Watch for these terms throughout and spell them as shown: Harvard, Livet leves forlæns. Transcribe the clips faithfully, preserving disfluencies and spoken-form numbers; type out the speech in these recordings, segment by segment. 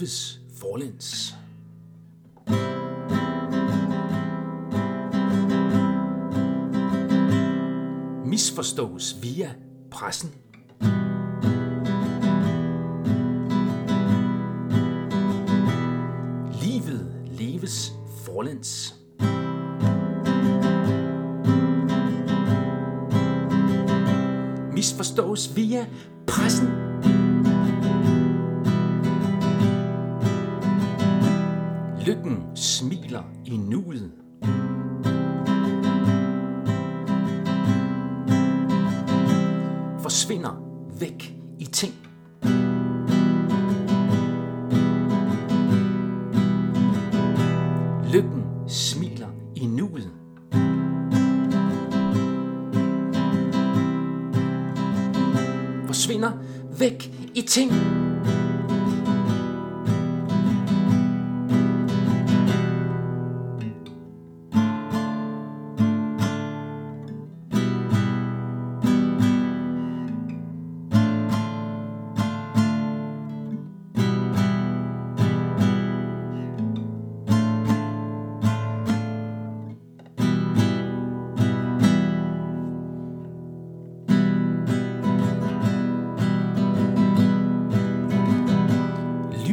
Lives forlæns. Misforstås via pressen. Livet leves forlæns. Misforstås via pressen. Lykken smiler i nuet. Forsvinder væk i ting. Lykken smiler i nuet. Forsvinder væk i ting.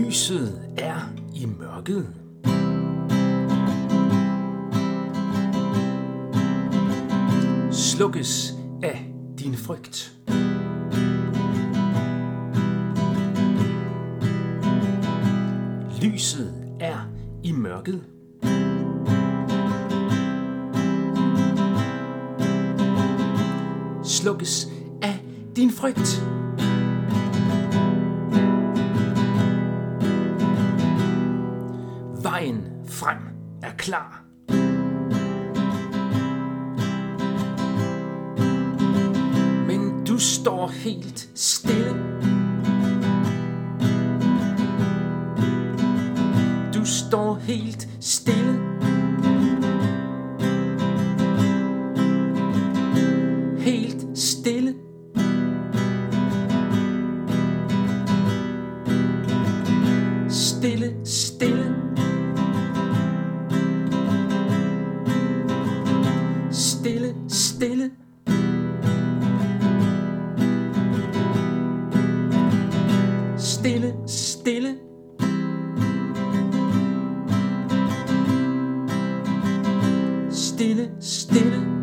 Lyset er i mørket. Slukkes af din frygt. Lyset er i mørket. Slukkes af din frygt. Vejen frem er klar. Men du står helt stille. Du står helt stille. Helt stille. Stille, stille. Stille, stille. Stille, stille. Stille, stille.